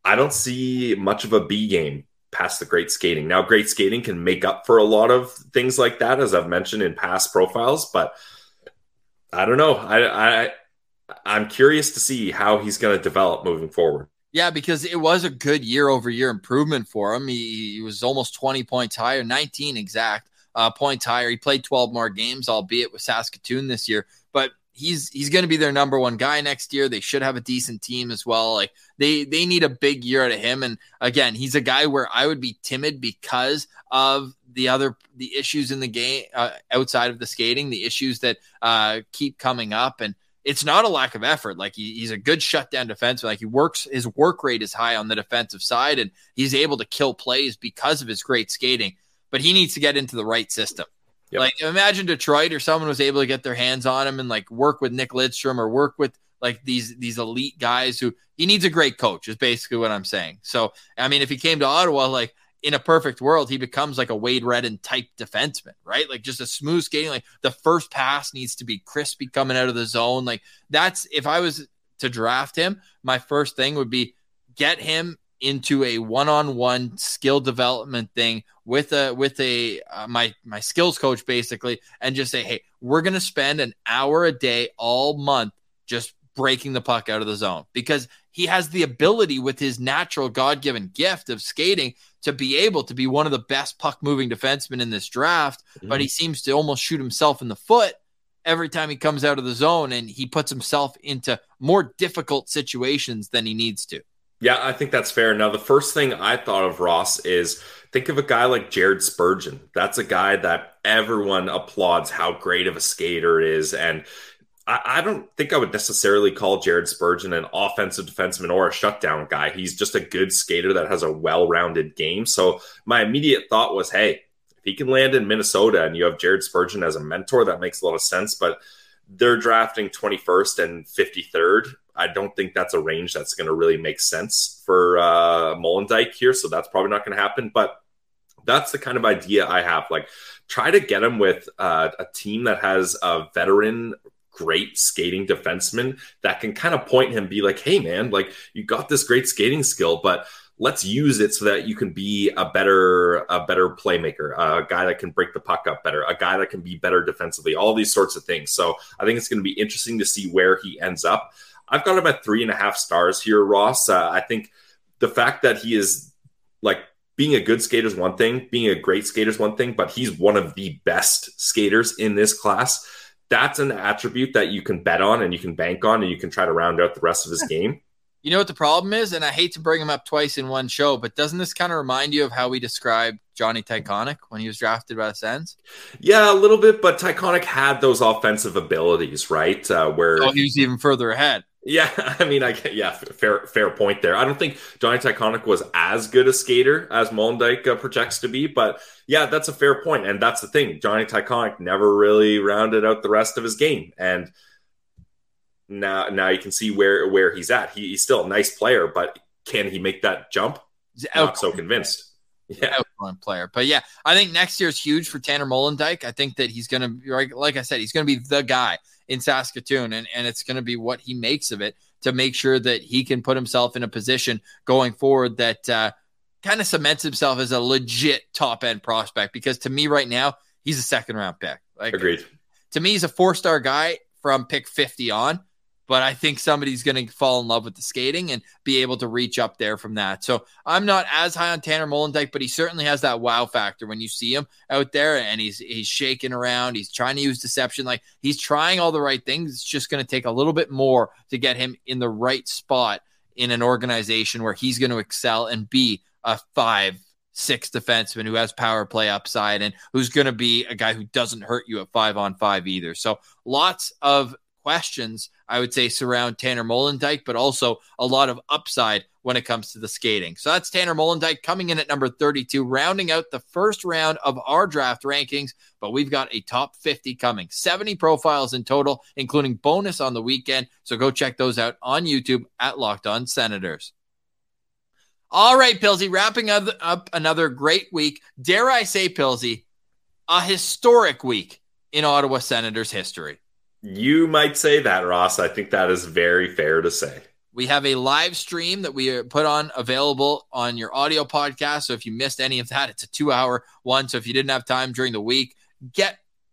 I don't see much of a B game past the great skating. Now, great skating can make up for a lot of things like that, as I've mentioned in past profiles, but I don't know. I'm curious to see how he's going to develop moving forward. Yeah, because it was a good year-over-year improvement for him. He was almost 20 points higher, 19 exact points higher. He played 12 more games, albeit with Saskatoon this year. But he's going to be their number one guy next year. They should have a decent team as well. Like they need a big year out of him. And again, he's a guy where I would be timid because of the issues in the game outside of the skating, the issues that keep coming up. And it's not a lack of effort. Like he's a good shutdown defenseman. Like his work rate is high on the defensive side, and he's able to kill plays because of his great skating. But he needs to get into the right system. Yep. Like imagine Detroit or someone was able to get their hands on him and like work with Nick Lidstrom or work with like these elite guys who he needs a great coach is basically what I'm saying. So, I mean, if he came to Ottawa, like in a perfect world, he becomes like a Wade Redden type defenseman, right? Like just a smooth skating, like the first pass needs to be crispy coming out of the zone. Like that's, if I was to draft him, my first thing would be get him into a one-on-one skill development thing with my skills coach basically, and just say, hey, we're going to spend an hour a day all month just breaking the puck out of the zone, because he has the ability with his natural God-given gift of skating to be able to be one of the best puck-moving defensemen in this draft, but he seems to almost shoot himself in the foot every time he comes out of the zone, and he puts himself into more difficult situations than he needs to. Yeah, I think that's fair. Now, the first thing I thought of, Ross, is think of a guy like Jared Spurgeon. That's a guy that everyone applauds how great of a skater it is, and I don't think I would necessarily call Jared Spurgeon an offensive defenseman or a shutdown guy. He's just a good skater that has a well-rounded game. So my immediate thought was, hey, if he can land in Minnesota and you have Jared Spurgeon as a mentor, that makes a lot of sense. But they're drafting 21st and 53rd. I don't think that's a range that's going to really make sense for Molendyk here. So that's probably not going to happen. But that's the kind of idea I have. Like, try to get him with a team that has a veteran great skating defenseman that can kind of point him, be like, hey man, like you got this great skating skill, but let's use it so that you can be a better playmaker, a guy that can break the puck up better, a guy that can be better defensively, all these sorts of things. So I think it's going to be interesting to see where he ends up. I've got him at 3.5 stars here, Ross. I think the fact that he is like, being a good skater is one thing, being a great skater is one thing, but he's one of the best skaters in this class. That's an attribute that you can bet on and you can bank on and you can try to round out the rest of his game. You know what the problem is? And I hate to bring him up twice in one show, but doesn't this kind of remind you of how we described Johnny Tychonick when he was drafted by the Sens? Yeah, a little bit, but Tychonick had those offensive abilities, right? Where he was even further ahead. Yeah, I mean, fair point there. I don't think Johnny Tychonick was as good a skater as Molendyk projects to be, but yeah, that's a fair point. And that's the thing. Johnny Tychonick never really rounded out the rest of his game. And now you can see where he's at. He's still a nice player, but can he make that jump? Not so convinced. Yeah, player. But yeah, I think next year is huge for Tanner Molendyk. I think that he's going to, like I said, he's going to be the guy in Saskatoon, and it's going to be what he makes of it. to make sure that he can put himself in a position going forward that kind of cements himself as a legit top-end prospect. Because to me right now, he's a second-round pick. Like, agreed. To me, he's a four-star guy from pick 50 on. But I think somebody's going to fall in love with the skating and be able to reach up there from that. So I'm not as high on Tanner Molendyk, but he certainly has that wow factor when you see him out there and he's shaking around. He's trying to use deception. Like, he's trying all the right things. It's just going to take a little bit more to get him in the right spot in an organization where he's going to excel and be a 5'6" defenseman who has power play upside and who's going to be a guy who doesn't hurt you at 5-on-5 either. So lots of questions, I would say, surround Tanner Molendyk, but also a lot of upside when it comes to the skating. So that's Tanner Molendyk coming in at number 32, rounding out the first round of our draft rankings, but we've got a top 50 coming. 70 profiles in total, including bonus on the weekend. So go check those out on YouTube at Locked On Senators. All right, Pilsy, wrapping up another great week. Dare I say, Pilsy, a historic week in Ottawa Senators history. You might say that, Ross. I think that is very fair to say. We have a live stream that we put on available on your audio podcast. So if you missed any of that, it's a 2-hour one. So if you didn't have time during the week,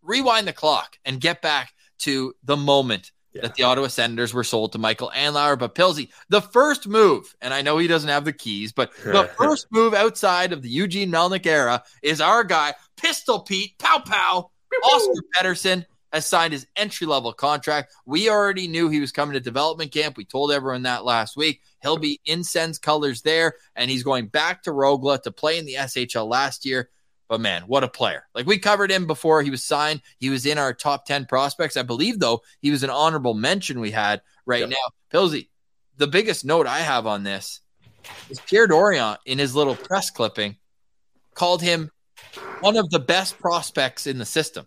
rewind the clock and get back to the moment that the Ottawa Senators were sold to Michael Andlauer. But Pilsy, the first move, and I know he doesn't have the keys, but the first move outside of the Eugene Melnyk era is our guy, Pistol Pete, Pow Pow, Oskar Pettersson, has signed his entry-level contract. We already knew he was coming to development camp. We told everyone that last week. He'll be in Sens colors there, and he's going back to Rogla to play in the SHL last year. But, man, what a player. Like, we covered him before he was signed. He was in our top 10 prospects. I believe, though, he was an honorable mention we had now. Pilsy, the biggest note I have on this is Pierre Dorion, in his little press clipping, called him one of the best prospects in the system.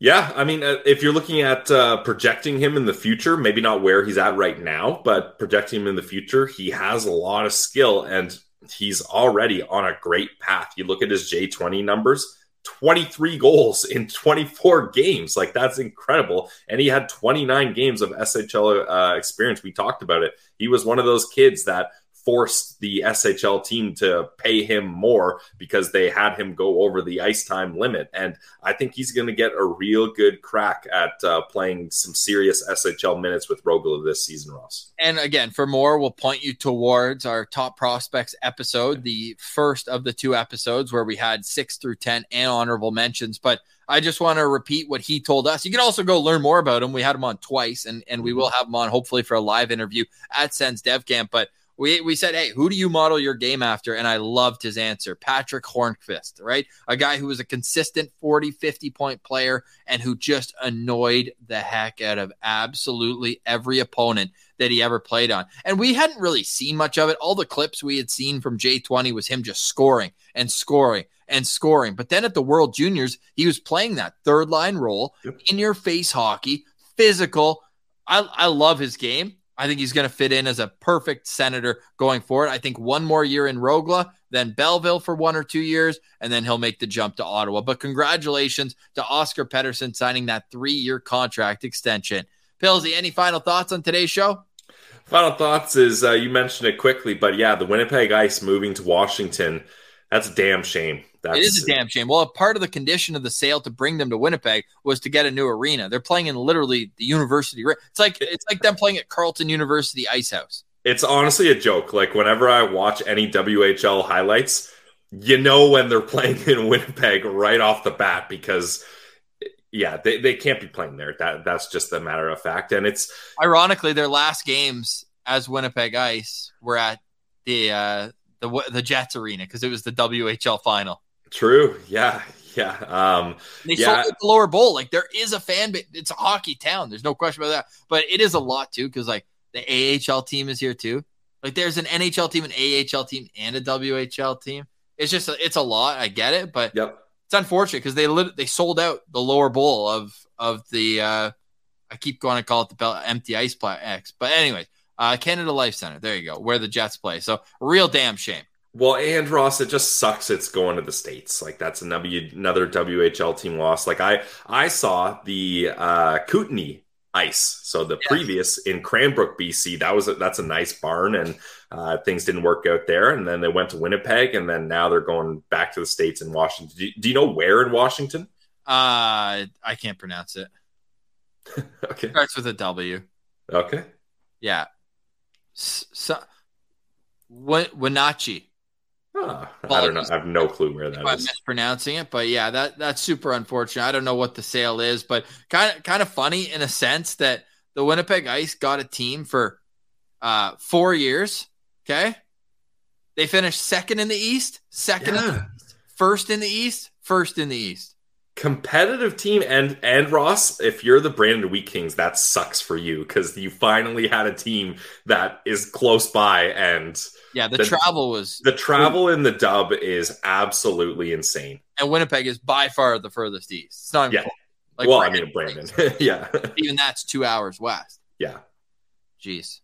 Yeah, I mean, if you're looking at projecting him in the future, maybe not where he's at right now, but projecting him in the future, he has a lot of skill, and he's already on a great path. You look at his J20 numbers, 23 goals in 24 games. Like, that's incredible. And he had 29 games of SHL experience. We talked about it. He was one of those kids that forced the SHL team to pay him more because they had him go over the ice time limit. And I think he's going to get a real good crack at playing some serious SHL minutes with Rogla this season, Ross. And again, for more, we'll point you towards our Top Prospects episode, the first of the two episodes where we had 6 through 10 and honorable mentions. But I just want to repeat what he told us. You can also go learn more about him. We had him on twice, and we will have him on hopefully for a live interview at Sens Dev Camp. But we said, hey, who do you model your game after? And I loved his answer. Patrick Hornqvist, right? A guy who was a consistent 40, 50-point player and who just annoyed the heck out of absolutely every opponent that he ever played on. And we hadn't really seen much of it. All the clips we had seen from J20 was him just scoring and scoring and scoring. But then at the World Juniors, he was playing that third-line role, in-your-face hockey, physical. I love his game. I think he's going to fit in as a perfect Senator going forward. I think one more year in Rogla, then Belleville for 1 or 2 years, and then he'll make the jump to Ottawa. But congratulations to Oskar Pettersson signing that 3-year contract extension. Pilsy, any final thoughts on today's show? Final thoughts is you mentioned it quickly, but yeah, the Winnipeg Ice moving to Washington, that's a damn shame. It is a damn shame. Well, a part of the condition of the sale to bring them to Winnipeg was to get a new arena. They're playing in literally the university. It's like them playing at Carleton University Ice House. It's honestly a joke. Like, whenever I watch any WHL highlights, you know when they're playing in Winnipeg right off the bat because, yeah, they can't be playing there. That's just a matter of fact. And it's ironically their last games as Winnipeg Ice were at the Jets Arena because it was the WHL final. True. Yeah. They sold it the lower bowl. Like, there is a fan base. It's a hockey town. There's no question about that. But it is a lot too, because like the AHL team is here too. Like, there's an NHL team, an AHL team, and a WHL team. It's just it's a lot. I get it, but it's unfortunate because they sold out the lower bowl of the. I keep going to call it the empty ice X, but anyways, Canada Life Center. There you go, where the Jets play. So real damn shame. Well, and Ross, it just sucks it's going to the States. Like, that's another WHL team loss. Like, I saw the Kootenay ice. So the previous in Cranbrook, BC, that's a nice barn, and things didn't work out there. And then they went to Winnipeg, and then now they're going back to the States in Washington. Do you know where in Washington? I can't pronounce it. Okay. It starts with a W. Okay. Yeah. Wenatchee. I don't know. I have no clue where that is. I'm mispronouncing it, but yeah, that's super unfortunate. I don't know what the sale is, but kind of funny in a sense that the Winnipeg Ice got a team for 4 years. Okay, they finished second in the East, first in the East, first in the East. Competitive team, and Ross, if you're the Brandon Wheat Kings, that sucks for you because you finally had a team that is close by, and the travel in the dub is absolutely insane. And Winnipeg is by far the furthest east. It's not even Brandon. Yeah, even that's 2 hours west. Yeah, jeez,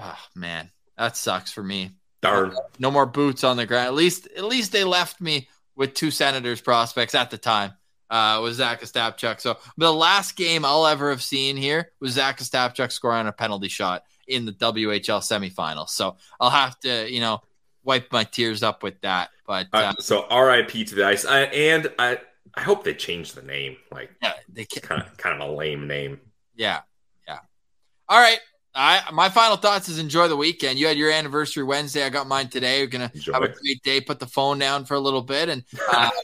oh man, that sucks for me. Darn, no more boots on the ground. At least they left me with two Senators prospects at the time. Was Zach Ostapchuk. So the last game I'll ever have seen here was Zach Ostapchuk scoring on a penalty shot in the WHL semifinals. So I'll have to, wipe my tears up with that. But so RIP to the Ice. I hope they change the name. Like, yeah, they kind of a lame name. Yeah, yeah. All right. My final thoughts is enjoy the weekend. You had your anniversary Wednesday. I got mine today. We're going to have a great day. Put the phone down for a little bit. And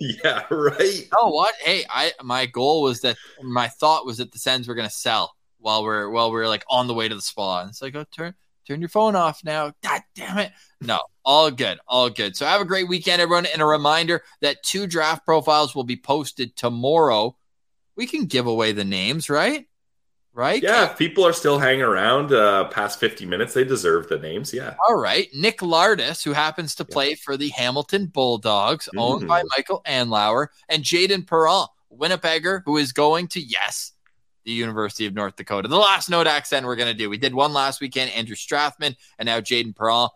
yeah, right. You know what? Hey, my thought was that the Sens were going to sell while we're like on the way to the spa. And it's like, oh, turn your phone off now. God damn it. No, all good. So have a great weekend, everyone. And a reminder that 2 draft profiles will be posted tomorrow. We can give away the names, right? Right? Yeah, if people are still hanging around past 50 minutes, they deserve the names, yeah. All right. Nick Lardis, who happens to play for the Hamilton Bulldogs, owned by Michael Andlauer, and Jaden Perron, Winnipegger, who is going to, the University of North Dakota. The last Nodak Sen we're going to do. We did one last weekend, Andrew Strathman, and now Jaden Perron.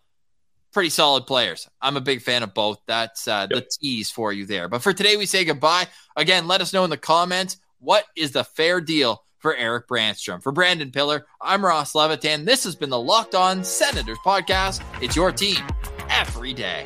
Pretty solid players. I'm a big fan of both. That's the tease for you there. But for today, we say goodbye. Again, let us know in the comments, what is the fair deal for Erik Brannstrom? For Brandon Pillar, I'm Ross Levitan. This has been the Locked On Senators podcast. It's your team every day.